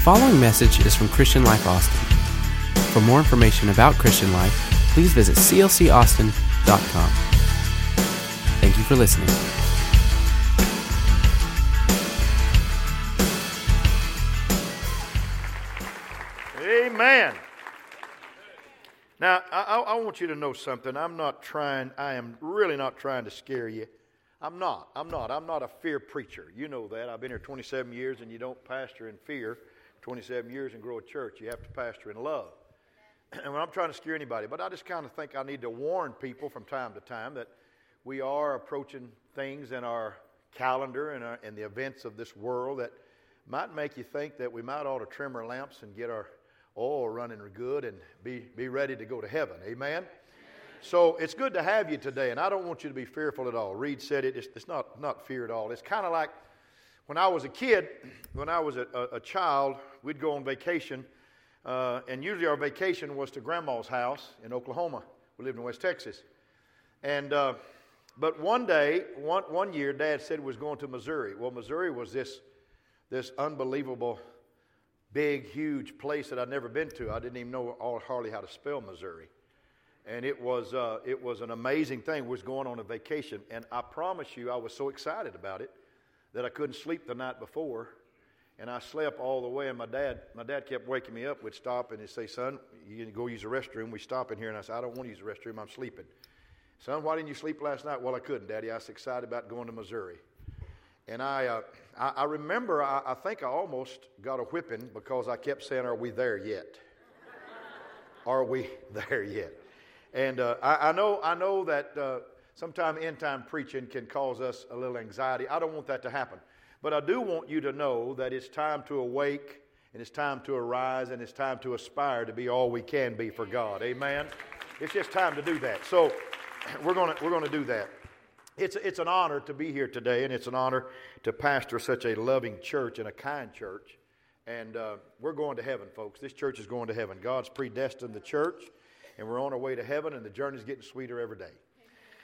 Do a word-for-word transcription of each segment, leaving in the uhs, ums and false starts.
The following message is from Christian Life Austin. For more information about Christian Life, please visit c l c austin dot com. Thank you for listening. Amen. Now, I, I want you to know something. I'm not trying, I am really not trying to scare you. I'm not. I'm not. I'm not a fear preacher. You know that. I've been here twenty-seven years, and you don't pastor in fear. twenty-seven years and grow a church. You have to pastor in love. And I'm trying to scare anybody, but I just kind of think I need to warn people from time to time that we are approaching things in our calendar and, our, and the events of this world that might make you think that we might ought to trim our lamps and get our oil running good and be, be ready to go to heaven. Amen? So it's good to have you today, and I don't want you to be fearful at all. Reed said it. It's, it's not, not fear at all. It's kind of like when I was a kid, when I was a, a, a child, we'd go on vacation, uh, and usually our vacation was to Grandma's house in Oklahoma. We lived in West Texas. And uh, but one day, one, one year, Dad said he was going to Missouri. Well, Missouri was this, this unbelievable, big, huge place that I'd never been to. I didn't even know all, hardly how to spell Missouri. And it was uh, it was an amazing thing. We was going on a vacation, and I promise you I was so excited about it that I couldn't sleep the night before, and I slept all the way, and my dad my dad kept waking me up. We'd stop, and he'd say, "Son, you can go use the restroom." We stop in here, and I said, "I don't want to use the restroom. I'm sleeping." "Son, why didn't you sleep last night?" "Well, I couldn't, Daddy. I was excited about going to Missouri." And I uh, I, I remember I, I think I almost got a whipping because I kept saying, "Are we there yet? Are we there yet?" And uh, I, I know I know that uh, sometime end-time preaching can cause us a little anxiety. I don't want that to happen. But I do want you to know that it's time to awake, and it's time to arise, and it's time to aspire to be all we can be for God. Amen? It's just time to do that. So we're going to we're going to do that. It's, it's an honor to be here today, and it's an honor to pastor such a loving church and a kind church. And uh, we're going to heaven, folks. This church is going to heaven. God's predestined the church. And we're on our way to heaven, and the journey's getting sweeter every day. Amen.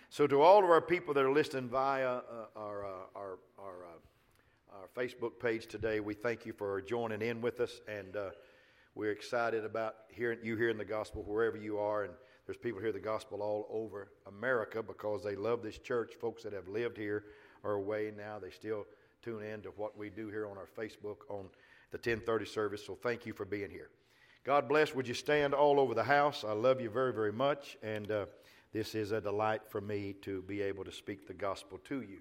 So to all of our people that are listening via uh, our, uh, our, our, uh, our Facebook page today, we thank you for joining in with us. And uh, we're excited about hearing you hearing the gospel wherever you are. And there's people who hear the gospel all over America because they love this church. Folks that have lived here are away now. They still tune in to what we do here on our Facebook on the ten thirty service. So thank you for being here. God bless. Would you stand all over the house? I love you very, very much, and uh, this is a delight for me to be able to speak the gospel to you.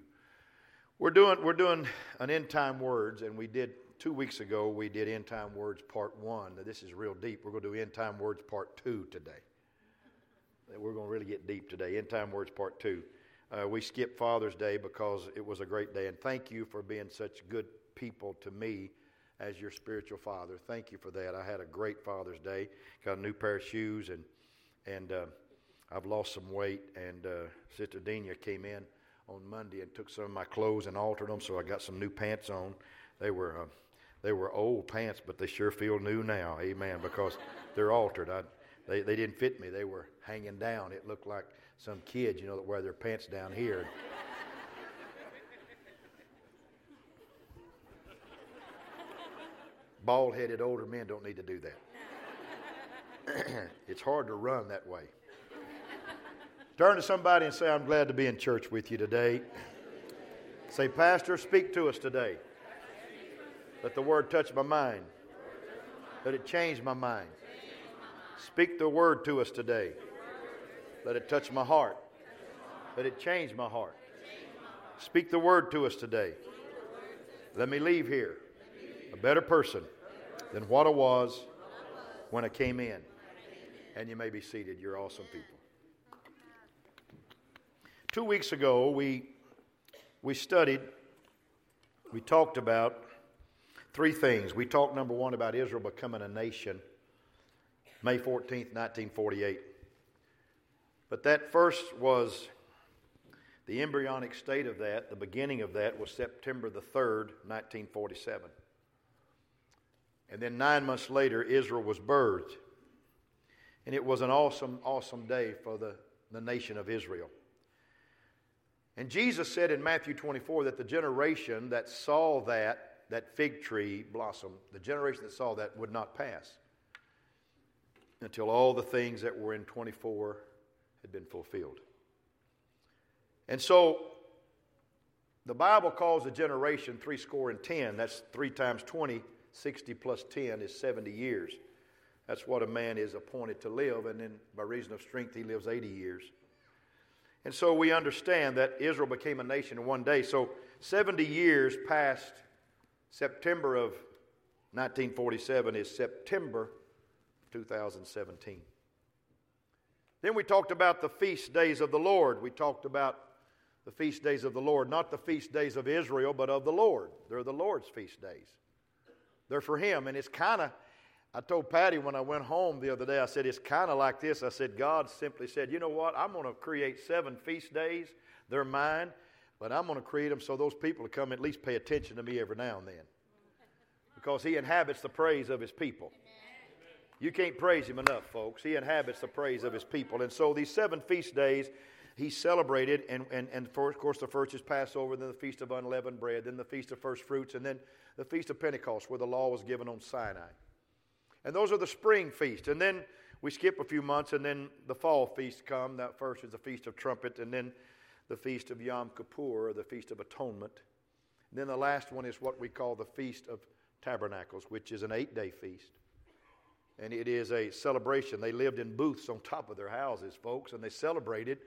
We're doing we're doing an end time words, and we did two weeks ago. We did end time words part one. Now, this is real deep. We're going to do end time words part two today. We're going to really get deep today. End time words part two. Uh, we skipped Father's Day because it was a great day, and thank you for being such good people to me. As your spiritual father, thank you for that. I had a great Father's Day. Got a new pair of shoes, and and uh, I've lost some weight. And uh, Sister Dina came in on Monday and took some of my clothes and altered them, so I got some new pants on. They were uh, they were old pants, but they sure feel new now. Amen. Because they're altered. I they they didn't fit me. They were hanging down. It looked like some kids, you know, that wear their pants down here. Bald-headed older men don't need to do that. It's hard to run that way. Turn to somebody and say, "I'm glad to be in church with you today." Say, "Pastor, speak to us today. Let the word touch my mind. Let it change my mind. Speak the word to us today. Let it touch my heart. Let it change my heart. Speak the word to us today. Let me leave here a better person than what I was when I came in." And you may be seated. You're awesome people. Two weeks ago, we we studied, we talked about three things. We talked, number one, about Israel becoming a nation, May fourteenth, nineteen forty-eight. But that first was the embryonic state of that. The beginning of that was September the third, nineteen forty-seven. And then nine months later, Israel was birthed. And it was an awesome, awesome day for the, the nation of Israel. And Jesus said in Matthew twenty-four that the generation that saw that that fig tree blossom, the generation that saw that would not pass until all the things that were in twenty-four had been fulfilled. And so the Bible calls a generation three score and ten. That's three times twenty. sixty plus ten is seventy years. That's what a man is appointed to live, and then by reason of strength he lives eighty years. And so we understand that Israel became a nation in one day. So seventy years past September of nineteen forty-seven is September two thousand seventeen. Then we talked about the feast days of the Lord. We talked about the feast days of the Lord, not the feast days of Israel, but of the Lord. They're the Lord's feast days. They're for Him, and it's kind of, I told Patty when I went home the other day, I said, it's kind of like this. I said, God simply said, you know what? I'm going to create seven feast days. They're mine, but I'm going to create them so those people will come at least pay attention to me every now and then, because He inhabits the praise of His people. Amen. You can't praise Him enough, folks. He inhabits the praise of His people. And so these seven feast days He celebrated, and, and, and for, of course the first is Passover, then the Feast of Unleavened Bread, then the Feast of First Fruits, and then the Feast of Pentecost, where the law was given on Sinai. And those are the spring feast. And then we skip a few months, and then the fall feast come. That first is the Feast of Trumpet, and then the Feast of Yom Kippur, or the Feast of Atonement. And then the last one is what we call the Feast of Tabernacles, which is an eight-day feast. And it is a celebration. They lived in booths on top of their houses, folks, and they celebrated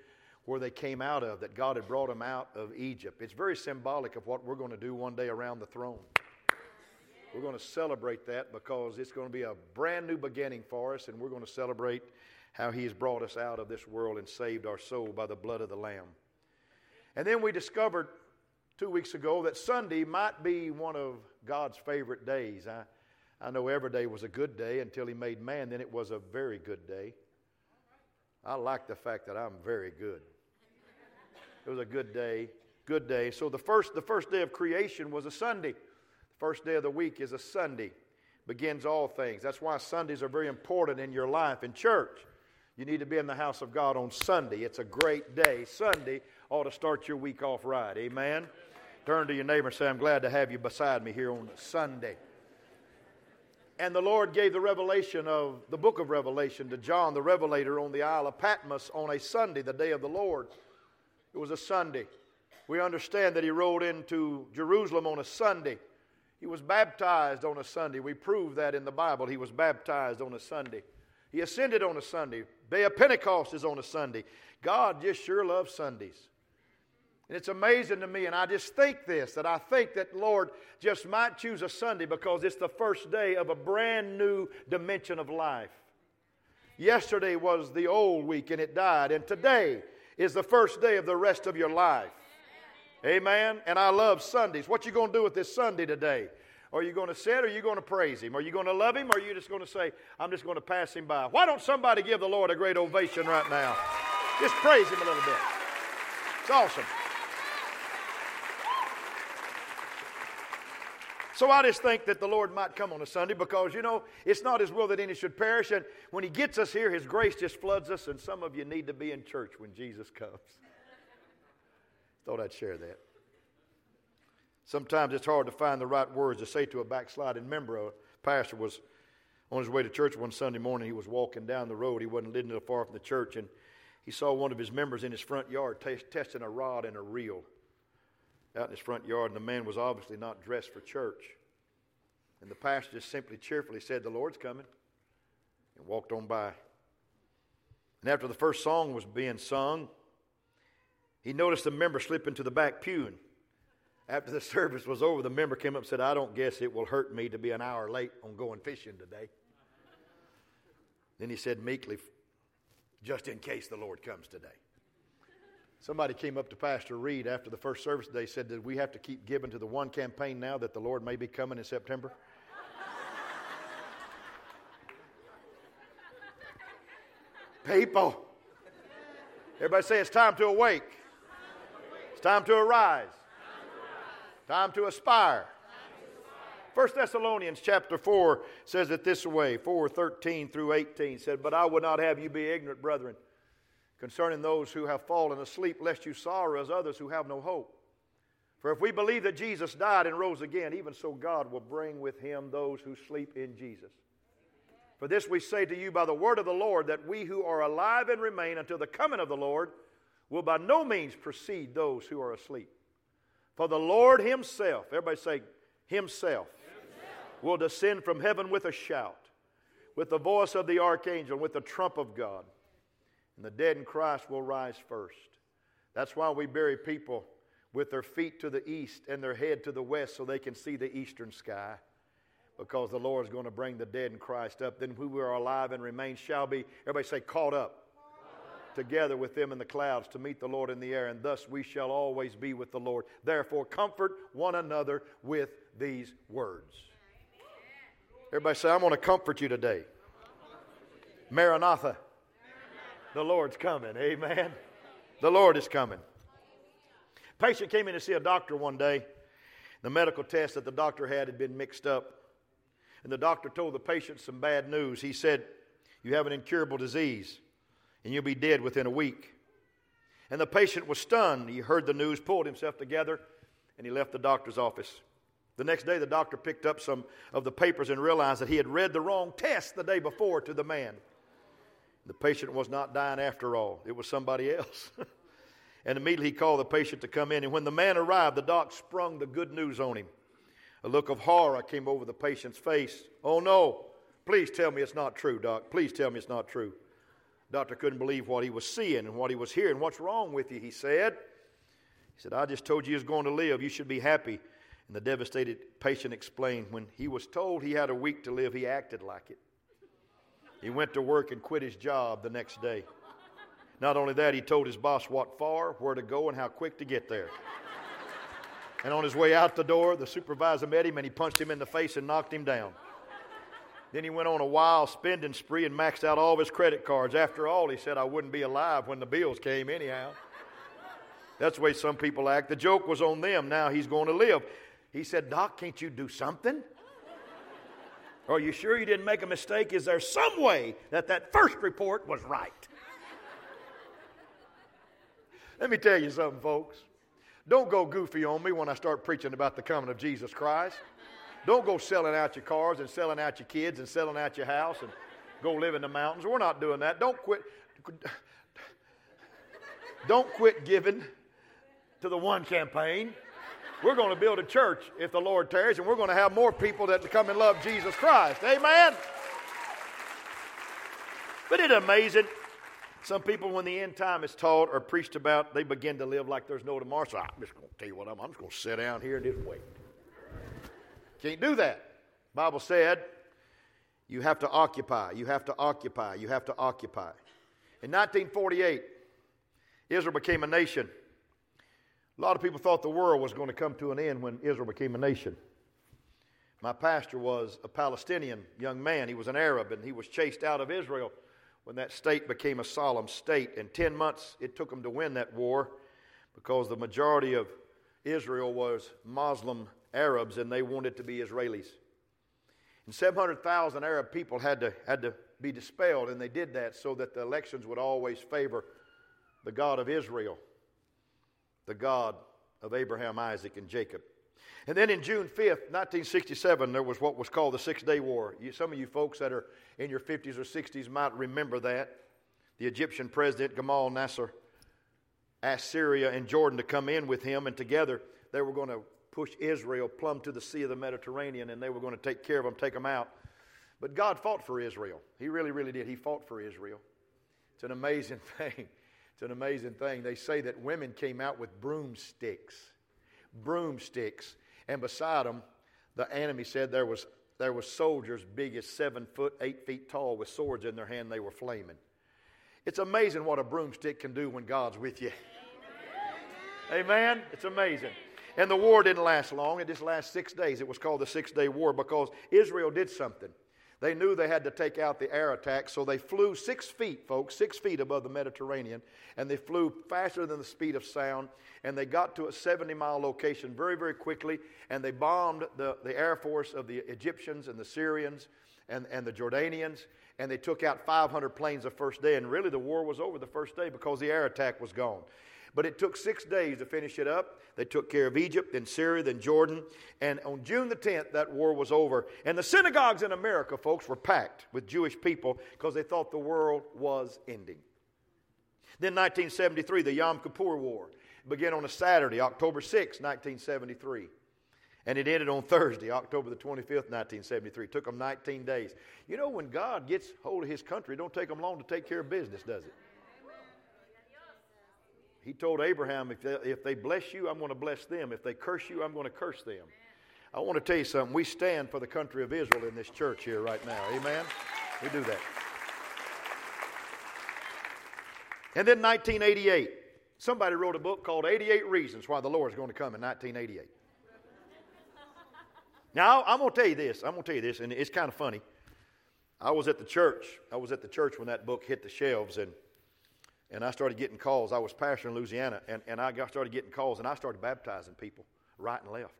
where they came out of, that God had brought them out of Egypt. It's very symbolic of what we're going to do one day around the throne. We're going to celebrate that, because it's going to be a brand new beginning for us, and we're going to celebrate how He has brought us out of this world and saved our soul by the blood of the Lamb. And then we discovered two weeks ago that Sunday might be one of God's favorite days. I, I know every day was a good day until He made man. Then it was a very good day. I like the fact that I'm very good. It was a good day, good day. So the first, the first day of creation was a Sunday. First day of the week is a Sunday. Begins all things. That's why Sundays are very important in your life. In church, you need to be in the house of God on Sunday. It's a great day. Sunday ought to start your week off right. Amen? Turn to your neighbor and say, I'm glad to have you beside me here on Sunday. And the Lord gave the revelation of the book of Revelation to John the Revelator on the Isle of Patmos on a Sunday, the day of the Lord. It was a Sunday. We understand that He rode into Jerusalem on a Sunday. He was baptized on a Sunday. We prove that in the Bible. He was baptized on a Sunday. He ascended on a Sunday. Day of Pentecost is on a Sunday. God just sure loves Sundays. And it's amazing to me, and I just think this, that I think that Lord just might choose a Sunday because it's the first day of a brand new dimension of life. Yesterday was the old week and it died, and today is the first day of the rest of your life. Amen. And I love Sundays. What you going to do with this Sunday today? Are you going to sit, or are you going to praise Him? Are you going to love Him, or are you just going to say, I'm just going to pass Him by? Why don't somebody give the Lord a great ovation right now? Just praise Him a little bit. It's awesome. So I just think that the Lord might come on a Sunday because, you know, it's not His will that any should perish. And when He gets us here, His grace just floods us. And some of you need to be in church when Jesus comes. Thought I'd share that. Sometimes it's hard to find the right words to say to a backsliding member. A pastor was on his way to church one Sunday morning. He was walking down the road. He wasn't living too far from the church, and he saw one of his members in his front yard t- testing a rod and a reel out in his front yard, and the man was obviously not dressed for church. And the pastor just simply cheerfully said, "The Lord's coming," and walked on by. And after the first song was being sung, he noticed the member slip into the back pew, and after the service was over, the member came up and said, "I don't guess it will hurt me to be an hour late on going fishing today." Then he said meekly, "Just in case the Lord comes today." Somebody came up to Pastor Reed after the first service today and said, "Did we have to keep giving to the one campaign now that the Lord may be coming in September?" People. Everybody say, it's time to awake. It's time to arise. Time to, time to aspire. First Thessalonians chapter four says it this way, four thirteen through eighteen said, "But I would not have you be ignorant, brethren, concerning those who have fallen asleep, lest you sorrow as others who have no hope. For if we believe that Jesus died and rose again, even so God will bring with him those who sleep in Jesus. For this we say to you by the word of the Lord, that we who are alive and remain until the coming of the Lord will by no means precede those who are asleep. For the Lord himself, everybody say himself, himself, will descend from heaven with a shout, with the voice of the archangel, with the trump of God. And the dead in Christ will rise first. That's why we bury people with their feet to the east and their head to the west, so they can see the eastern sky. Because the Lord is going to bring the dead in Christ up. Then who are alive and remain shall be, everybody say, caught up together with them in the clouds to meet the Lord in the air, and thus we shall always be with the Lord. Therefore, comfort one another with these words. Everybody say, I'm going to comfort you today. Maranatha. The Lord's coming. Amen. The Lord is coming. A patient came in to see a doctor one day. The medical test that the doctor had had been mixed up. And the doctor told the patient some bad news. He said, you have an incurable disease, and you'll be dead within a week. And the patient was stunned. He heard the news, pulled himself together, and he left the doctor's office. The next day, the doctor picked up some of the papers and realized that he had read the wrong test the day before to the man. The patient was not dying after all. It was somebody else. And immediately he called the patient to come in. And when the man arrived, the doc sprung the good news on him. A look of horror came over the patient's face. Oh, no. Please tell me it's not true, Doc. Please tell me it's not true. Doctor couldn't believe what he was seeing and what he was hearing. What's wrong with you, he said. He said, I just told you he was going to live. You should be happy. And the devastated patient explained, when he was told he had a week to live, he acted like it. He went to work and quit his job the next day. Not only that, he told his boss what for, where to go, and how quick to get there. And on his way out the door, the supervisor met him, and he punched him in the face and knocked him down. Then he went on a wild spending spree and maxed out all of his credit cards. After all, he said, I wouldn't be alive when the bills came anyhow. That's the way some people act. The joke was on them. Now he's going to live. He said, Doc, can't you do something? Are you sure you didn't make a mistake? Is there some way that that first report was right? Let me tell you something, folks. Don't go goofy on me when I start preaching about the coming of Jesus Christ. Don't go selling out your cars and selling out your kids and selling out your house and go live in the mountains. We're not doing that. Don't quit. Don't quit giving to the one campaign. We're going to build a church if the Lord tarries, and we're going to have more people that come and love Jesus Christ. Amen. But it's amazing. Some people, when the end time is taught or preached about, they begin to live like there's no tomorrow. So I'm just going to tell you what, I'm, I'm just going to sit down here and just wait. Can't do that. The Bible said, you have to occupy, you have to occupy, you have to occupy. In nineteen forty-eight, Israel became a nation. A lot of people thought the world was going to come to an end when Israel became a nation. My pastor was a Palestinian young man. He was an Arab, and he was chased out of Israel when that state became a solemn state. And ten months it took them to win that war, because the majority of Israel was Muslim Arabs, and they wanted to be Israelis. And seven hundred thousand Arab people had to, had to be dispelled, and they did that so that the elections would always favor the God of Israel, the God of Abraham, Isaac, and Jacob. And then in June fifth, nineteen sixty-seven, there was what was called the Six-Day War. You, some of you folks that are in your fifties or sixties might remember that. The Egyptian president, Gamal Nasser, asked Syria and Jordan to come in with him, and together they were going to push Israel plumb to the sea of the Mediterranean, and they were going to take care of them, take them out. But God fought for Israel. He really, really did. He fought for Israel. It's an amazing thing. It's an amazing thing. They say that women came out with broomsticks. broomsticks, and beside them, the enemy said there was there was soldiers big as seven foot, eight feet tall with swords in their hand, and they were flaming. It's amazing what a broomstick can do when God's with you. Amen? It's amazing. And the war didn't last long. It just lasted six days. It was called the Six-Day War because Israel did something. They knew they had to take out the air attack, so they flew six feet, folks, six feet above the Mediterranean, and they flew faster than the speed of sound, and they got to a seventy-mile location very, very quickly, and they bombed the, the air force of the Egyptians and the Syrians and, and the Jordanians, and they took out five hundred planes the first day, and really the war was over the first day because the air attack was gone. But it took six days to finish it up. They took care of Egypt, then Syria, then Jordan. And on June the tenth, that war was over. And the synagogues in America, folks, were packed with Jewish people because they thought the world was ending. Then nineteen seventy-three, the Yom Kippur War began on a Saturday, October sixth, nineteen seventy-three. And it ended on Thursday, October the twenty-fifth, nineteen seventy-three. It took them nineteen days. You know, when God gets hold of his country, it don't take them long to take care of business, does it? He told Abraham, if they, if they bless you, I'm going to bless them. If they curse you, I'm going to curse them. I want to tell you something. We stand for the country of Israel in this church here right now. Amen? We do that. And then nineteen eighty-eight. Somebody wrote a book called eighty-eight Reasons Why the Lord is going to Come in nineteen eighty-eight. Now, I'm going to tell you this. I'm going to tell you this, and it's kind of funny. I was at the church. I was at the church when that book hit the shelves, and and I started getting calls. I was pastor in Louisiana, and, and I got, started getting calls, and I started baptizing people right and left.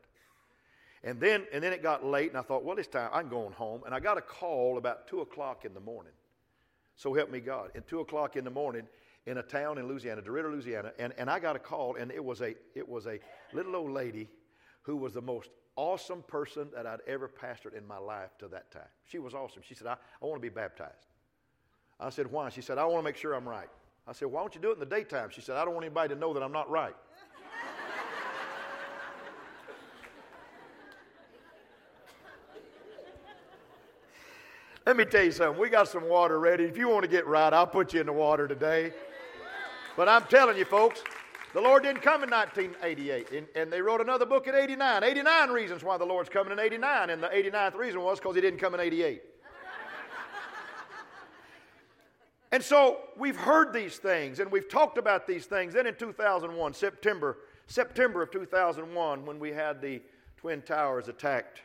And then and then it got late, and I thought, well, it's time. I'm going home. And I got a call about two o'clock in the morning. So help me God. At two o'clock in the morning in a town in Louisiana, DeRidder, Louisiana, and, and I got a call, and it was a it was a little old lady who was the most awesome person that I'd ever pastored in my life to that time. She was awesome. She said, I, I want to be baptized. I said, why? She said, I want to make sure I'm right. I said, why don't you do it in the daytime? She said, I don't want anybody to know that I'm not right. Let me tell you something. We got some water ready. If you want to get right, I'll put you in the water today. But I'm telling you, folks, the Lord didn't come in nineteen eighty-eight, and, and they wrote another book in eighty-nine. eighty-nine reasons why the Lord's coming in eighty-nine, and the eighty-ninth reason was because he didn't come in eighty-eight. And so we've heard these things, and we've talked about these things. Then in two thousand one, September, September of two thousand one, when we had the Twin Towers attacked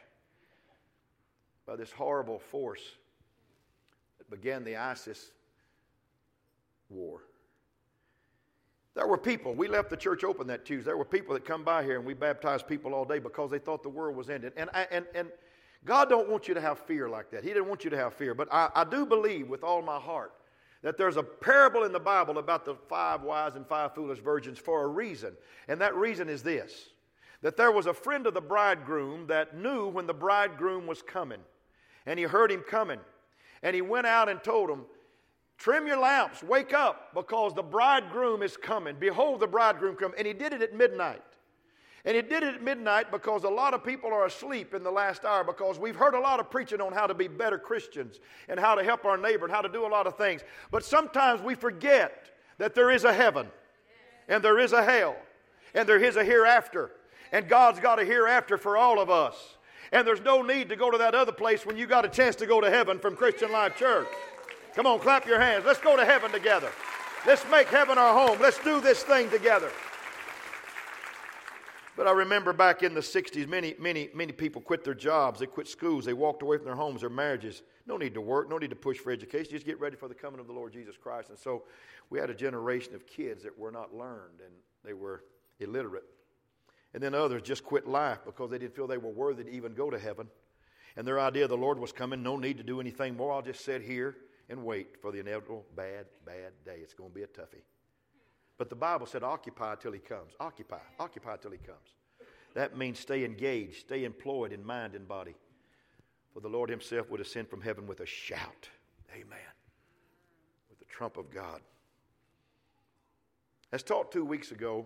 by this horrible force that began the ISIS war. There were people. We left the church open that Tuesday. There were people that come by here, and we baptized people all day because they thought the world was ended. And I, and and God don't want you to have fear like that. He didn't want you to have fear. But I, I do believe with all my heart that there's a parable in the Bible about the five wise and five foolish virgins for a reason. And that reason is this, that there was a friend of the bridegroom that knew when the bridegroom was coming. And he heard him coming. And he went out and told him, trim your lamps, wake up, because the bridegroom is coming. Behold, the bridegroom come. And he did it at midnight. And he did it at midnight because a lot of people are asleep in the last hour, because we've heard a lot of preaching on how to be better Christians and how to help our neighbor and how to do a lot of things. But sometimes we forget that there is a heaven and there is a hell and there is a hereafter. And God's got a hereafter for all of us. And there's no need to go to that other place when you got a chance to go to heaven from Christian Life Church. Come on, clap your hands. Let's go to heaven together. Let's make heaven our home. Let's do this thing together. But I remember back in the sixties, many, many, many people quit their jobs. They quit schools. They walked away from their homes, their marriages. No need to work. No need to push for education. Just get ready for the coming of the Lord Jesus Christ. And so we had a generation of kids that were not learned, and they were illiterate. And then others just quit life because they didn't feel they were worthy to even go to heaven. And their idea the Lord was coming, no need to do anything more. I'll just sit here and wait for the inevitable bad, bad day. It's going to be a toughie. But the Bible said occupy till he comes. Occupy. Occupy till he comes. That means stay engaged, stay employed in mind and body. For the Lord himself would ascend from heaven with a shout. Amen. With the trump of God. As taught two weeks ago,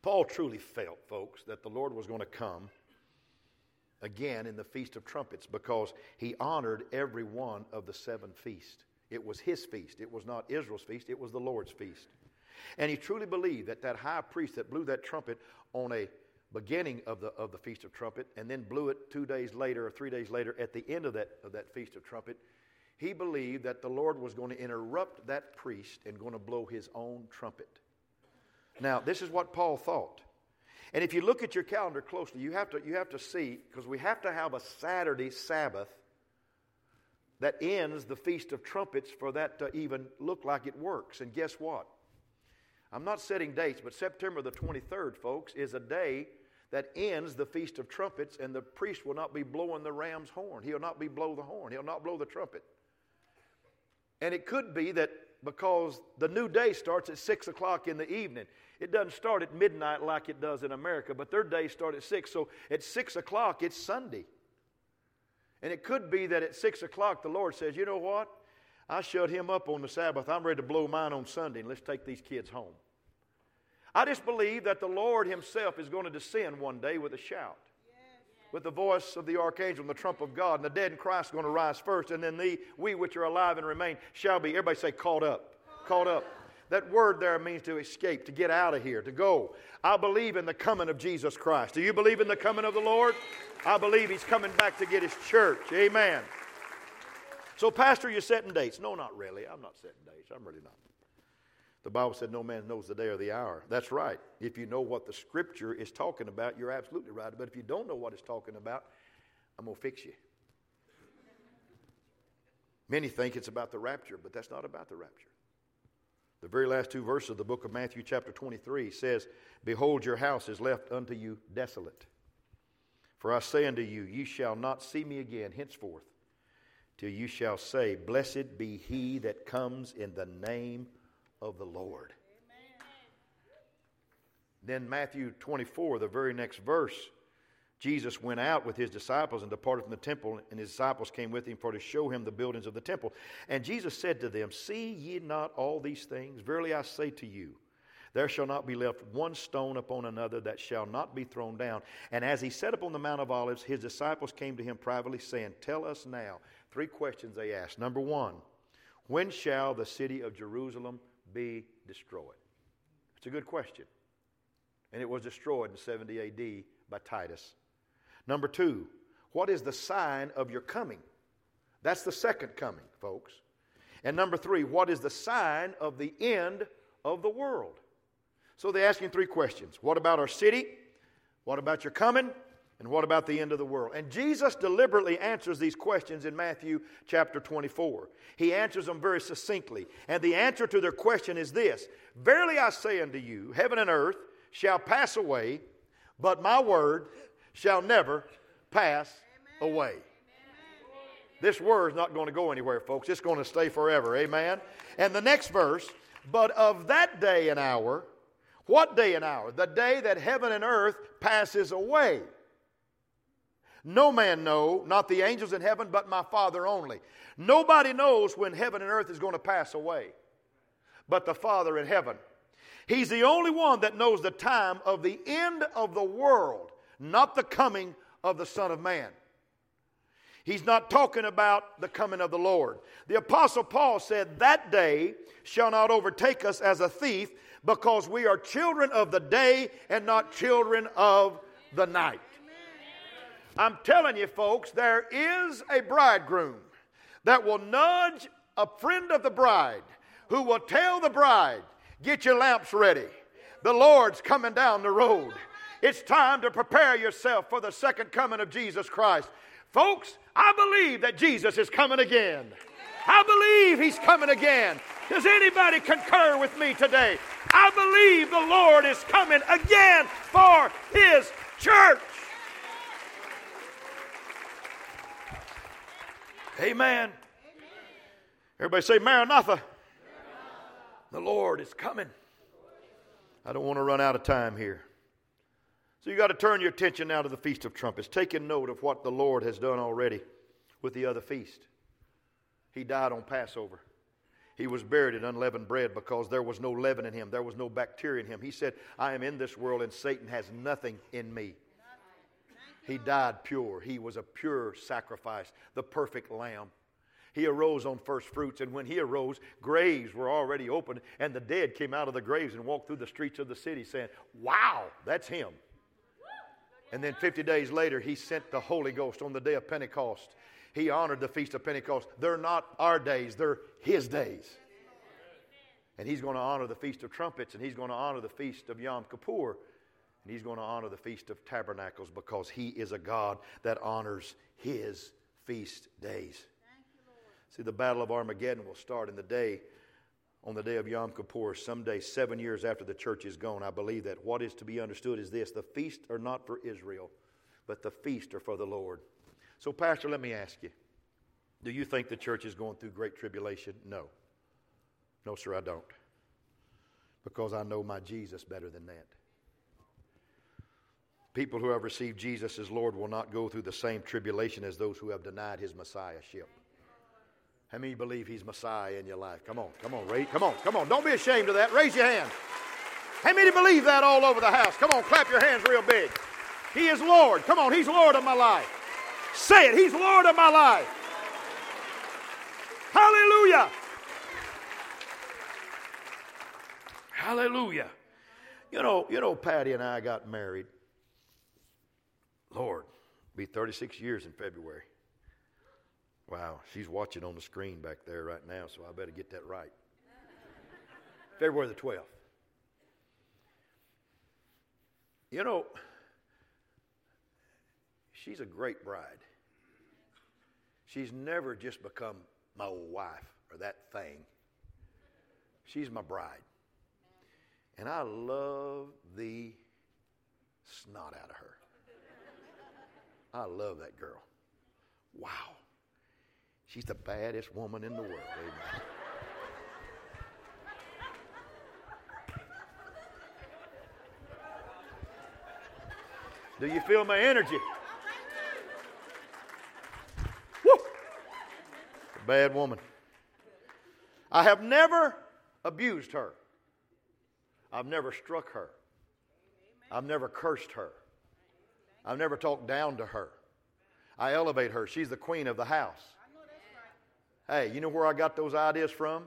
Paul truly felt, folks, that the Lord was going to come again in the Feast of Trumpets, because he honored every one of the seven feasts. It was his feast. It was not Israel's feast. It was the Lord's feast. And he truly believed that that high priest that blew that trumpet on a beginning of the of the Feast of Trumpet, and then blew it two days later or three days later at the end of that, of that Feast of Trumpet, he believed that the Lord was going to interrupt that priest and going to blow his own trumpet. Now, this is what Paul thought. And if you look at your calendar closely, you have to, you have to see, because we have to have a Saturday Sabbath that ends the Feast of Trumpets for that to even look like it works. And guess what? I'm not setting dates, but September the twenty-third, folks, is a day that ends the Feast of Trumpets, and the priest will not be blowing the ram's horn. He'll not be blow the horn. He'll not blow the trumpet. And it could be that because the new day starts at six o'clock in the evening, It doesn't start at midnight like it does in America, but their days start at six. So at six o'clock, it's Sunday. And it could be that at six o'clock, the Lord says, you know what? I shut him up on the Sabbath. I'm ready to blow mine on Sunday, and let's take these kids home. I just believe that the Lord himself is going to descend one day with a shout, with the voice of the archangel and the trump of God, and the dead in Christ are going to rise first, and then the, we which are alive and remain shall be, everybody say, caught up, caught up. That word there means to escape, to get out of here, to go. I believe in the coming of Jesus Christ. Do you believe in the coming of the Lord? I believe he's coming back to get his church. Amen. So, Pastor, you're setting dates. No, not really. I'm not setting dates. I'm really not. The Bible said no man knows the day or the hour. That's right. If you know what the Scripture is talking about, you're absolutely right. But if you don't know what it's talking about, I'm going to fix you. Many think it's about the rapture, but that's not about the rapture. The very last two verses of the book of Matthew chapter twenty-three says, behold, your house is left unto you desolate. For I say unto you, ye shall not see me again henceforth, till you shall say, blessed be he that comes in the name of the Lord. Amen. Then Matthew twenty-four, the very next verse, Jesus went out with his disciples and departed from the temple, and his disciples came with him for to show him the buildings of the temple. And Jesus said to them, see ye not all these things? Verily I say to you, there shall not be left one stone upon another that shall not be thrown down. And as he sat upon the Mount of Olives, his disciples came to him privately, saying, tell us now. Three questions they asked. Number one, when shall the city of Jerusalem be destroyed? It's a good question. And it was destroyed in seventy A D by Titus. Number two, what is the sign of your coming? That's the second coming, folks. And number three, what is the sign of the end of the world? So they're asking three questions. What about our city? What about your coming? And what about the end of the world? And Jesus deliberately answers these questions in Matthew chapter twenty-four. He answers them very succinctly. And the answer to their question is this. Verily I say unto you, heaven and earth shall pass away, but my word shall never pass Amen. Away. Amen. This word is not going to go anywhere, folks. It's going to stay forever. Amen. And the next verse, but of that day and hour, what day and hour? The day that heaven and earth passes away. No man know, not the angels in heaven, but my Father only. Nobody knows when heaven and earth is going to pass away, but the Father in heaven. He's the only one that knows the time of the end of the world, not the coming of the Son of Man. He's not talking about the coming of the Lord. The Apostle Paul said, that day shall not overtake us as a thief, because we are children of the day and not children of the night. I'm telling you, folks, there is a bridegroom that will nudge a friend of the bride, who will tell the bride, get your lamps ready. The Lord's coming down the road. It's time to prepare yourself for the second coming of Jesus Christ. Folks, I believe that Jesus is coming again. I believe he's coming again. Does anybody concur with me today? I believe the Lord is coming again for his church. Amen. Amen. Everybody say Maranatha. Maranatha. The Lord is coming. I don't want to run out of time here. So you got to turn your attention now to the Feast of Trumpets, taking note of what the Lord has done already with the other feast. He died on Passover. He was buried in unleavened bread because there was no leaven in him. There was no bacteria in him. He said, I am in this world and Satan has nothing in me. He died pure. He was a pure sacrifice, the perfect lamb. He arose on first fruits, and when he arose, graves were already opened, and the dead came out of the graves and walked through the streets of the city saying, wow, that's him. And then fifty days later, he sent the Holy Ghost on the day of Pentecost. He honored the Feast of Pentecost. They're not our days, they're his days. And he's going to honor the Feast of Trumpets, and he's going to honor the Feast of Yom Kippur. And he's going to honor the Feast of Tabernacles because he is a God that honors his feast days. Thank you, Lord. See, the Battle of Armageddon will start in the day, on the day of Yom Kippur, someday seven years after the church is gone. I believe that what is to be understood is this. The feasts are not for Israel, but the feasts are for the Lord. So, Pastor, let me ask you. Do you think the church is going through great tribulation? No. No, sir, I don't. because I know my Jesus better than that. People who have received Jesus as Lord will not go through the same tribulation as those who have denied his Messiahship. How many believe he's Messiah in your life? Come on, come on, raise, come on, come on. Don't be ashamed of that. Raise your hand. How many believe that all over the house? Come on, clap your hands real big. He is Lord. Come on, he's Lord of my life. Say it, he's Lord of my life. Hallelujah. Hallelujah. You know, you know, Patty and I got married. Lord, it'll be thirty-six years in February. Wow, she's watching on the screen back there right now, so I better get that right. February the twelfth. You know, she's a great bride. She's never just become my old wife or that thing. She's my bride. And I love the snot out of her. I love that girl. Wow. She's the baddest woman in the world. Amen. Do you feel my energy? Woo! A bad woman. I have never abused her. I've never struck her. I've never cursed her. I've never talked down to her. I elevate her. She's the queen of the house. Hey, you know where I got those ideas from?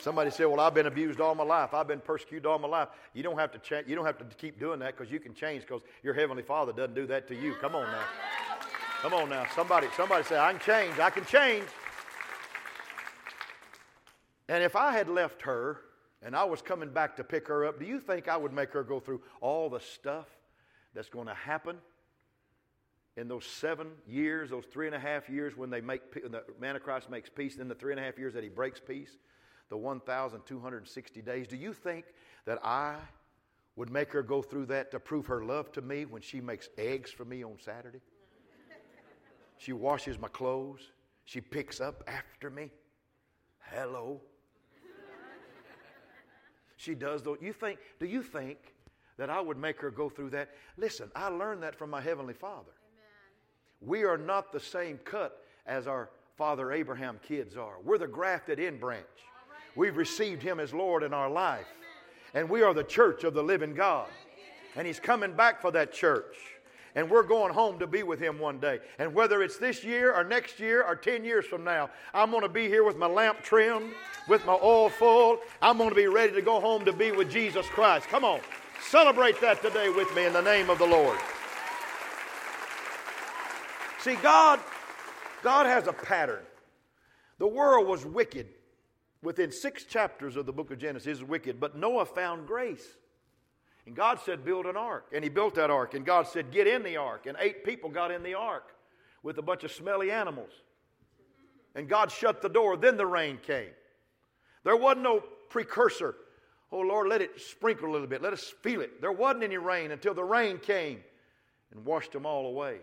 Somebody said, well, I've been abused all my life. I've been persecuted all my life. You don't have to cha- You don't have to keep doing that, because you can change, because your Heavenly Father doesn't do that to you. Come on now. Come on now. Somebody, somebody say, I can change. I can change. And if I had left her and I was coming back to pick her up, do you think I would make her go through all the stuff that's going to happen in those seven years, those three and a half years when they make, when the man of Christ makes peace, then the three and a half years that he breaks peace? The one thousand two hundred sixty days, do you think that I would make her go through that to prove her love to me when she makes eggs for me on Saturday? She washes my clothes. She picks up after me. Hello. She does those. You think, do you think that I would make her go through that? Listen, I learned that from my Heavenly Father. Amen. We are not the same cut as our Father Abraham kids are. We're the grafted-in branch. We've received him as Lord in our life. And we are the church of the living God. And he's coming back for that church. And we're going home to be with him one day. And whether it's this year or next year or ten years from now, I'm going to be here with my lamp trimmed, with my oil full. I'm going to be ready to go home to be with Jesus Christ. Come on. Celebrate that today with me in the name of the Lord. See, God, God has a pattern. The world was wicked. Within six chapters of the book of Genesis is wicked, but Noah found grace. And God said, build an ark. And he built that ark. And God said, get in the ark. And eight people got in the ark with a bunch of smelly animals. And God shut the door. Then the rain came. There wasn't no precursor. Oh, Lord, let it sprinkle a little bit. Let us feel it. There wasn't any rain until the rain came and washed them all away.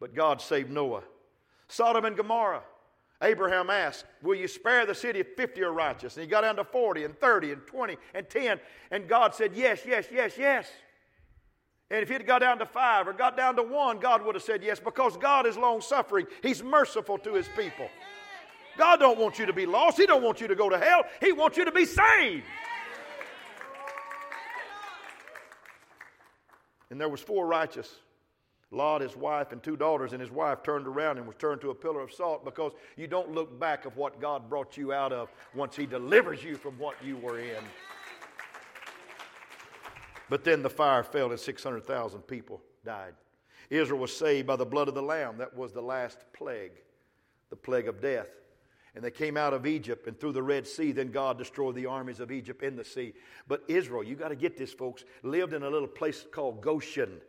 But God saved Noah. Sodom and Gomorrah. Abraham asked, will you spare the city of fifty or righteous? And he got down to forty and thirty and twenty and ten. And God said, yes, yes, yes, yes. And if he had got down to five or got down to one, God would have said yes, because God is long-suffering. He's merciful to his people. God don't want you to be lost. He don't want you to go to hell. He wants you to be saved. And there was four righteous. Lot, his wife, and two daughters, and his wife turned around and was turned to a pillar of salt, because you don't look back of what God brought you out of once he delivers you from what you were in. But then the fire fell and six hundred thousand people died. Israel was saved by the blood of the Lamb. That was the last plague, the plague of death. And they came out of Egypt and through the Red Sea. Then God destroyed the armies of Egypt in the sea. But Israel, you got to get this, folks, lived in a little place called Goshen.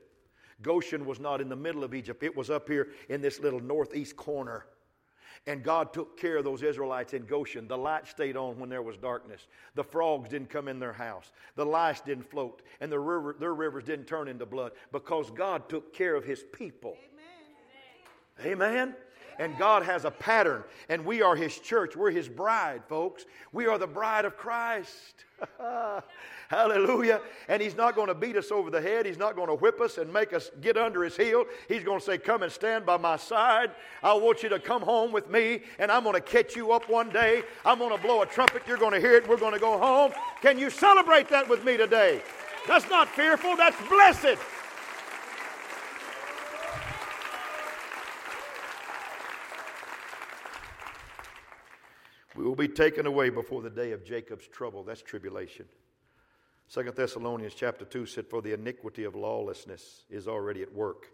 Goshen was not in the middle of Egypt. It was up here in this little northeast corner. And God took care of those Israelites in Goshen. The light stayed on when there was darkness. The frogs didn't come in their house. The lice didn't float. And the river, their rivers didn't turn into blood, because God took care of his people. Amen. Amen. Amen. And God has a pattern. And we are His church. We're His bride, folks. We are the bride of Christ. Hallelujah. And He's not going to beat us over the head. He's not going to whip us and make us get under His heel. He's going to say, come and stand by my side. I want you to come home with me, and I'm going to catch you up one day. I'm going to blow a trumpet. You're going to hear it. We're going to go home. Can you celebrate that with me today? That's not fearful. That's blessed. We will be taken away before the day of Jacob's trouble. That's tribulation. Second Thessalonians chapter two said, for the iniquity of lawlessness is already at work.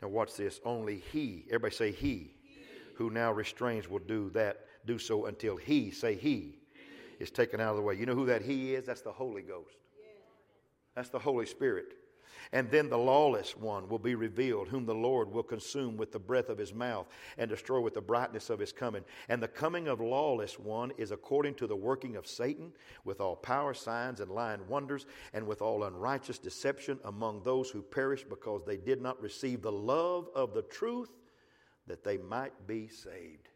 Now watch this. Only he, everybody say he, he. who now restrains will do that, do so until he, say he, he, is taken out of the way. You know who that he is? That's the Holy Ghost. Yeah. That's the Holy Spirit. And then the lawless one will be revealed, whom the Lord will consume with the breath of His mouth and destroy with the brightness of His coming. And the coming of lawless one is according to the working of Satan, with all power, signs, and lying wonders, and with all unrighteous deception among those who perish, because they did not receive the love of the truth, that they might be saved.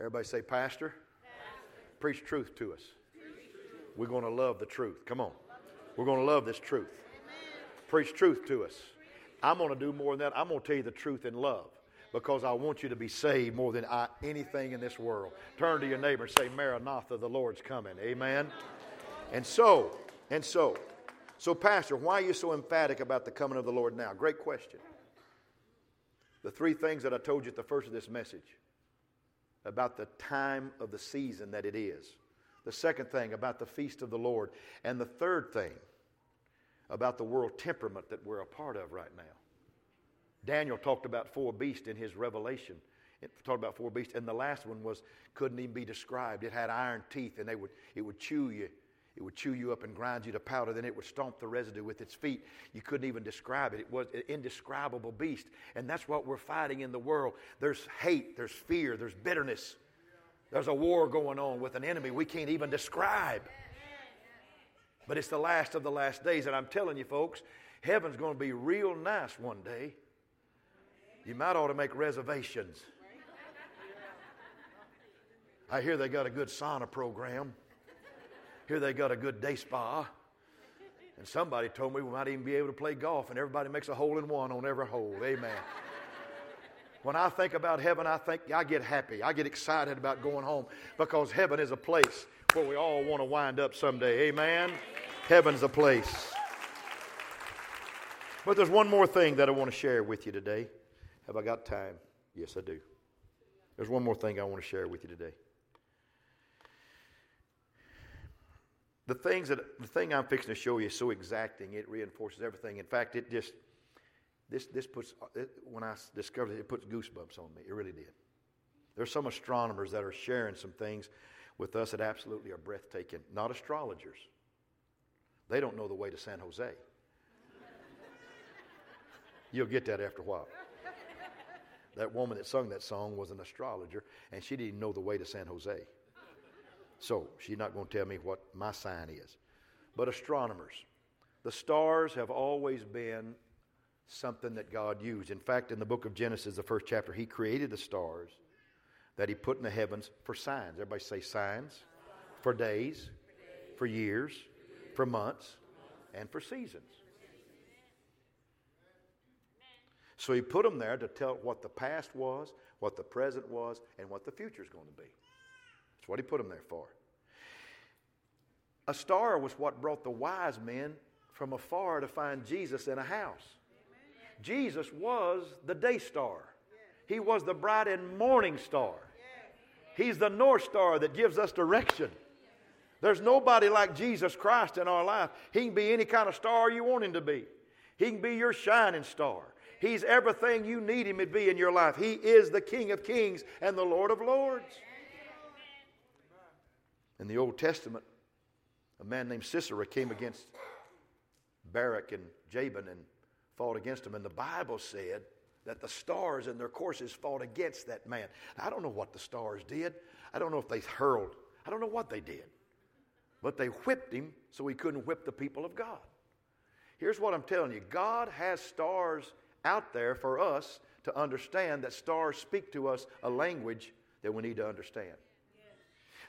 Everybody say, Pastor, Pastor. Preach truth to us. Preach. We're going to love the truth. Come on. We're going to love this truth. Amen. Preach truth to us. I'm going to do more than that. I'm going to tell you the truth in love, because I want you to be saved more than I, anything in this world. Turn to your neighbor and say, Maranatha, the Lord's coming. Amen. And so, and so, so Pastor, why are you so emphatic about the coming of the Lord now? Great question. The three things that I told you at the first of this message about the time of the season that it is. The second thing about the feast of the Lord. And the third thing about the world temperament that we're a part of right now. Daniel talked about four beasts in his Revelation. It talked about four beasts. And the last one was, couldn't even be described. It had iron teeth, and they would, it would chew you. It would chew you up and grind you to powder. Then it would stomp the residue with its feet. You couldn't even describe it. It was an indescribable beast. And that's what we're fighting in the world. There's hate. There's fear. There's bitterness. There's a war going on with an enemy we can't even describe. But it's the last of the last days. And I'm telling you, folks, heaven's going to be real nice one day. You might ought to make reservations. I hear they got a good sauna program. Here they got a good day spa. And somebody told me we might even be able to play golf, and everybody makes a hole in one on every hole. Amen. When I think about heaven, I think I get happy. I get excited about going home, because heaven is a place where we all want to wind up someday. Amen? Amen. Heaven's a place. But there's one more thing that I want to share with you today. Have I got time? Yes, I do. There's one more thing I want to share with you today. The things that the thing I'm fixing to show you is so exacting. It reinforces everything. In fact, it just... This this puts, it, when I discovered it, it puts goosebumps on me. It really did. There's some astronomers that are sharing some things with us that absolutely are breathtaking. Not astrologers. They don't know the way to San Jose. You'll get that after a while. That woman that sung that song was an astrologer, and she didn't know the way to San Jose. So she's not going to tell me what my sign is. But astronomers, the stars have always been something that God used. In fact, in the book of Genesis, the first chapter, He created the stars that He put in the heavens for signs. Everybody say signs. For days, for years, for months, and for seasons. So He put them there to tell what the past was, what the present was, and what the future is going to be. That's what He put them there for. A star was what brought the wise men from afar to find Jesus in a house. Jesus was the day star. He was the bright and morning star. He's the north star that gives us direction. There's nobody like Jesus Christ in our life. He can be any kind of star you want Him to be. He can be your shining star. He's everything you need Him to be in your life. He is the King of kings and the Lord of lords. In the Old Testament, a man named Sisera came against Barak and Jabin and fought against him, and the Bible said that the stars in their courses fought against that man. I don't know what the stars did. I don't know if they hurled. I don't know what they did. But they whipped him so he couldn't whip the people of God. Here's what I'm telling you. God has stars out there for us to understand that stars speak to us a language that we need to understand.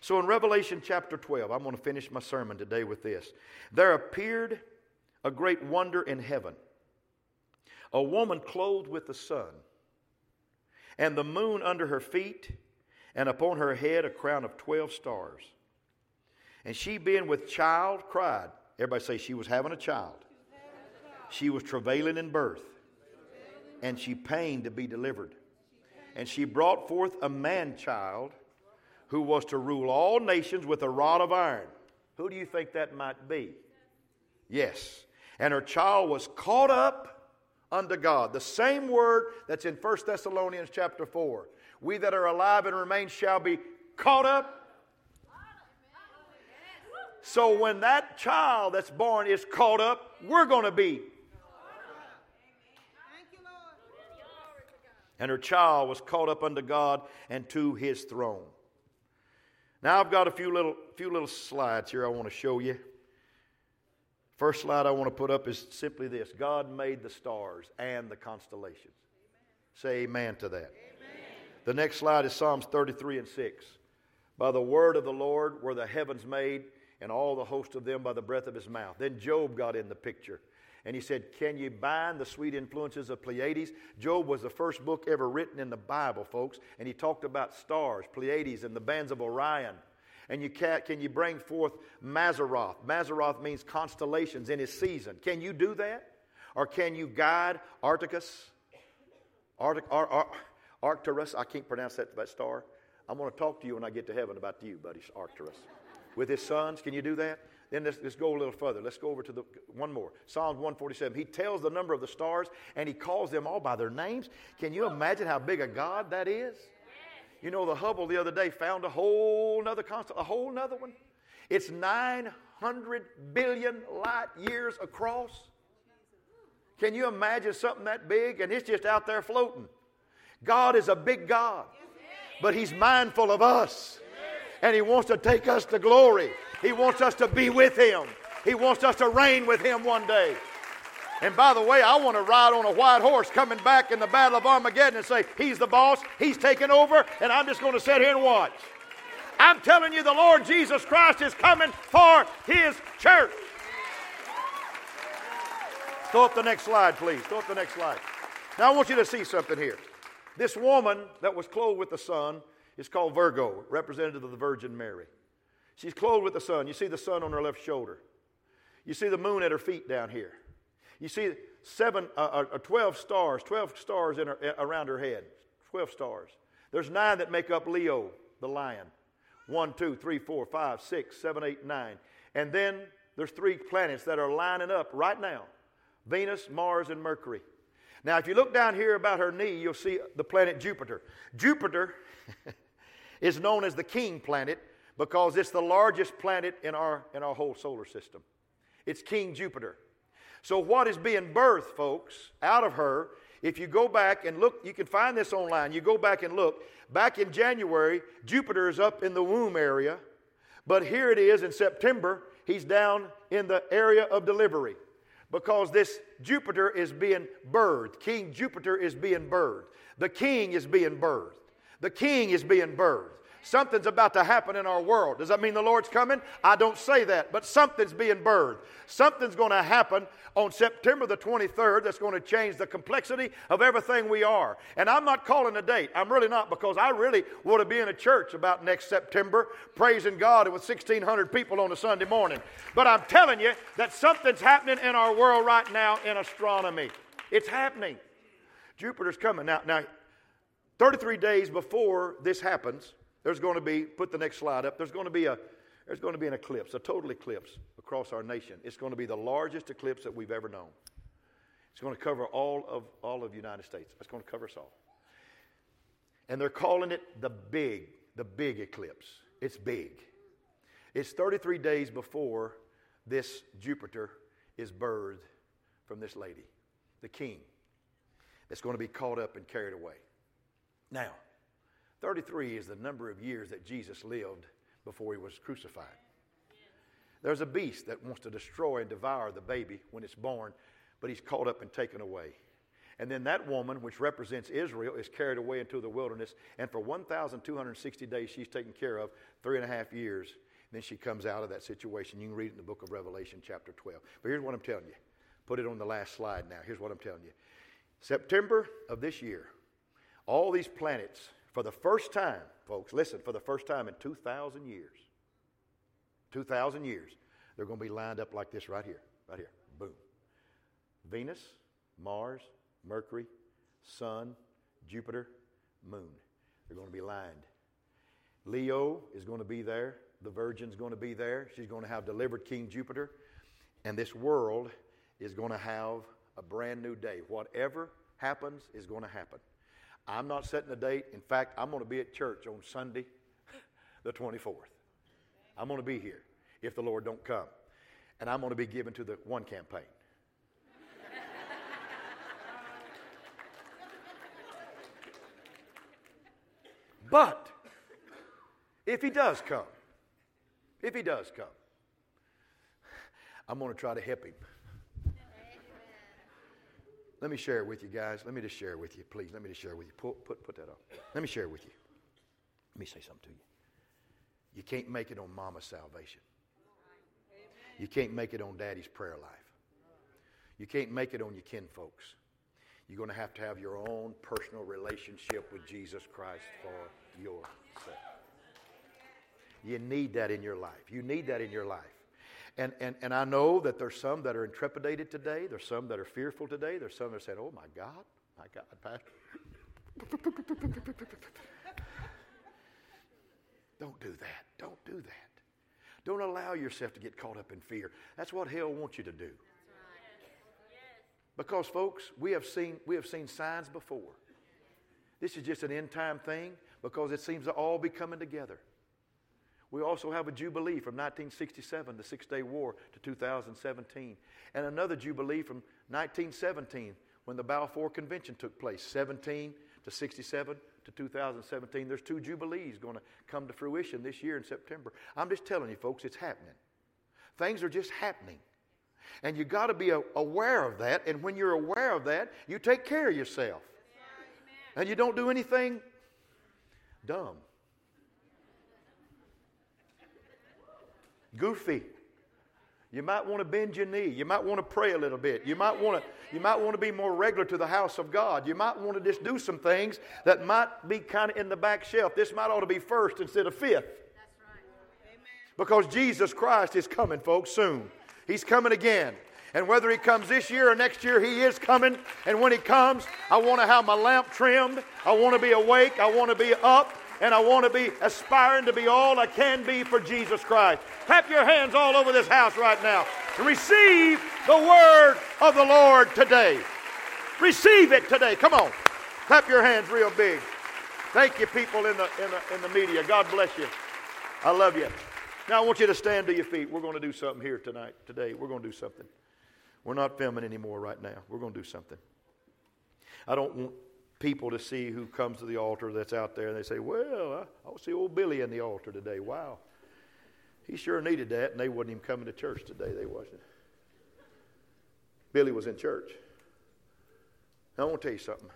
So in Revelation chapter twelve, I'm going to finish my sermon today with this. There appeared a great wonder in heaven, a woman clothed with the sun, and the moon under her feet, and upon her head a crown of twelve stars. And she, being with child, cried. Everybody say, she was having a child. She was travailing in birth, and she pained to be delivered. And she brought forth a man-child who was to rule all nations with a rod of iron. Who do you think that might be? Yes. And her child was caught up unto God. The same word that's in First Thessalonians chapter four. We that are alive and remain shall be caught up. So when that child that's born is caught up, we're going to be. And her child was caught up unto God and to his throne. Now I've got a few little, few little slides here I want to show you. First slide I want to put up is simply this. God made the stars and the constellations. Amen. Say amen to that. Amen. The next slide is Psalms thirty-three and six. By the word of the Lord were the heavens made, and all the host of them by the breath of his mouth. Then Job got in the picture. And he said, can you bind the sweet influences of Pleiades? Job was the first book ever written in the Bible, folks. And he talked about stars, Pleiades, and the bands of Orion. And you can, can you bring forth Mazzaroth? Mazzaroth means constellations in his season. Can you do that? Or can you guide Arcticus? Arctic, Ar, Ar, Arcturus, I can't pronounce that, that star. I'm going to talk to you when I get to heaven about you, buddy, Arcturus. With his sons, can you do that? Then let's, let's go a little further. Let's go over to the one more. Psalms one forty-seven. He tells the number of the stars, and he calls them all by their names. Can you imagine how big a God that is? You know, the Hubble the other day found a whole nother constant, a whole nother one. It's nine hundred billion light years across. Can you imagine something that big? And it's just out there floating. God is a big God, but he's mindful of us. And he wants to take us to glory. He wants us to be with him. He wants us to reign with him one day. And by the way, I want to ride on a white horse coming back in the battle of Armageddon and say, he's the boss, he's taking over, and I'm just going to sit here and watch. I'm telling you, the Lord Jesus Christ is coming for his church. Throw up the next slide, please. Throw up the next slide. Now I want you to see something here. This woman that was clothed with the sun is called Virgo, representative of the Virgin Mary. She's clothed with the sun. You see the sun on her left shoulder. You see the moon at her feet down here. You see seven, uh, uh, twelve stars, twelve stars in her, uh, around her head, twelve stars. There's nine that make up Leo, the lion. One, two, three, four, five, six, seven, eight, nine. And then there's three planets that are lining up right now, Venus, Mars, and Mercury. Now, if you look down here about her knee, you'll see the planet Jupiter. Jupiter is known as the king planet because it's the largest planet in our, in our whole solar system. It's King Jupiter. So what is being birthed, folks, out of her, if you go back and look, you can find this online. You go back and look. Back in January, Jupiter is up in the womb area, but here it is in September, he's down in the area of delivery because this Jupiter is being birthed. King Jupiter is being birthed. The king is being birthed. The king is being birthed. Something's about to happen in our world. Does that mean the Lord's coming? I don't say that, but something's being birthed. Something's going to happen on September the twenty-third that's going to change the complexity of everything we are. And I'm not calling a date. I'm really not, because I really want to be in a church about next September, praising God with sixteen hundred people on a Sunday morning. But I'm telling you that something's happening in our world right now in astronomy. It's happening. Jupiter's coming. Now, now. thirty-three days before this happens, there's going to be, put the next slide up, there's going to be a, there's going to be an eclipse, a total eclipse across our nation. It's going to be the largest eclipse that we've ever known. It's going to cover all of, all of the United States. It's going to cover us all. And they're calling it the big, the big eclipse. It's big. It's thirty-three days before this Jupiter is birthed from this lady, the king, that's going to be caught up and carried away. Now, thirty-three is the number of years that Jesus lived before he was crucified. There's a beast that wants to destroy and devour the baby when it's born, but he's caught up and taken away. And then that woman, which represents Israel, is carried away into the wilderness. And for one thousand two hundred sixty days, she's taken care of, three and a half years. And then she comes out of that situation. You can read it in the book of Revelation, chapter twelve. But here's what I'm telling you. Put it on the last slide now. Here's what I'm telling you. September of this year, all these planets, for the first time, folks, listen, for the first time in two thousand years, two thousand years, they're going to be lined up like this right here, right here, boom. Venus, Mars, Mercury, Sun, Jupiter, Moon. They're going to be lined. Leo is going to be there. The Virgin's going to be there. She's going to have delivered King Jupiter. And this world is going to have a brand new day. Whatever happens is going to happen. I'm not setting a date. In fact, I'm going to be at church on Sunday, the twenty-fourth. I'm going to be here if the Lord don't come. And I'm going to be given to the one campaign. But if he does come, if he does come, I'm going to try to help him. Let me share it with you guys. Let me just share it with you, please. Let me just share it with you. Put, put, put that up. Let me share it with you. Let me say something to you. You can't make it on mama's salvation. You can't make it on daddy's prayer life. You can't make it on your kin folks. You're going to have to have your own personal relationship with Jesus Christ for yourself. You need that in your life. You need that in your life. And, and and I know that there's some that are intrepidated today. There's some that are fearful today. There's some that are saying, oh, my God, my God, Pastor. Don't do that. Don't do that. Don't allow yourself to get caught up in fear. That's what hell wants you to do. Because, folks, we have seen we have seen signs before. This is just an end-time thing because it seems to all be coming together. We also have a jubilee from nineteen sixty-seven, the Six-Day War, to two thousand seventeen. And another jubilee from nineteen seventeen, when the Balfour Convention took place, seventeen to sixty-seven to two thousand seventeen. There's two jubilees going to come to fruition this year in September. I'm just telling you, folks, it's happening. Things are just happening. And you got to be aware of that. And when you're aware of that, you take care of yourself. And you don't do anything dumb. Goofy. You might want to bend your knee. You might want to pray a little bit. You might want to you might want to be more regular to the house of God. You might want to just do some things that might be kind of in the back shelf. This might ought to be first instead of fifth. That's right. Amen. Because Jesus Christ is coming, folks, soon. He's coming again. And whether he comes this year or next year, he is coming. And when he comes, I want to have my lamp trimmed. I want to be awake. I want to be up. And I want to be aspiring to be all I can be for Jesus Christ. Clap your hands all over this house right now. Receive the word of the Lord today. Receive it today. Come on. Clap your hands real big. Thank you, people in the, in the, in the media. God bless you. I love you. Now I want you to stand to your feet. We're going to do something here tonight, today. We're going to do something. We're not filming anymore right now. We're going to do something. I don't want people to see who comes to the altar that's out there and they say, well, I, I see old Billy in the altar today. Wow. He sure needed that, and they wasn't even coming to church today. They wasn't. Billy was in church. Now, I want to tell you something.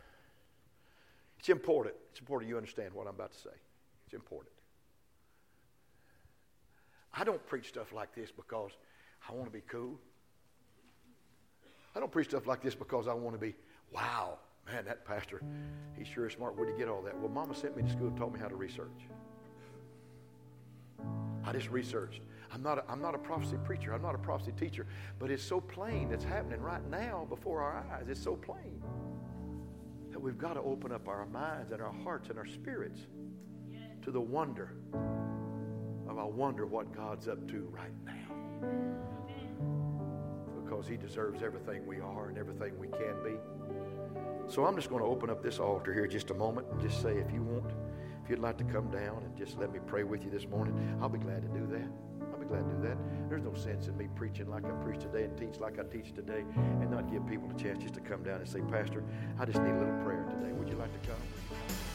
It's important. It's important you understand what I'm about to say. It's important. I don't preach stuff like this because I want to be cool. I don't preach stuff like this because I want to be, wow. Man, that pastor, he's sure is smart. Where'd he get all that? Well, Mama sent me to school and taught me how to research. I just researched. I'm not a, I'm not a prophecy preacher. I'm not a prophecy teacher. But it's so plain that's happening right now before our eyes. It's so plain that we've got to open up our minds and our hearts and our spirits to the wonder of I wonder what God's up to right now. Because he deserves everything we are and everything we can be. So I'm just going to open up this altar here just a moment and just say, if you want, if you'd like to come down and just let me pray with you this morning, I'll be glad to do that. I'll be glad to do that. There's no sense in me preaching like I preach today and teach like I teach today and not give people a chance just to come down and say, Pastor, I just need a little prayer today. Would you like to come?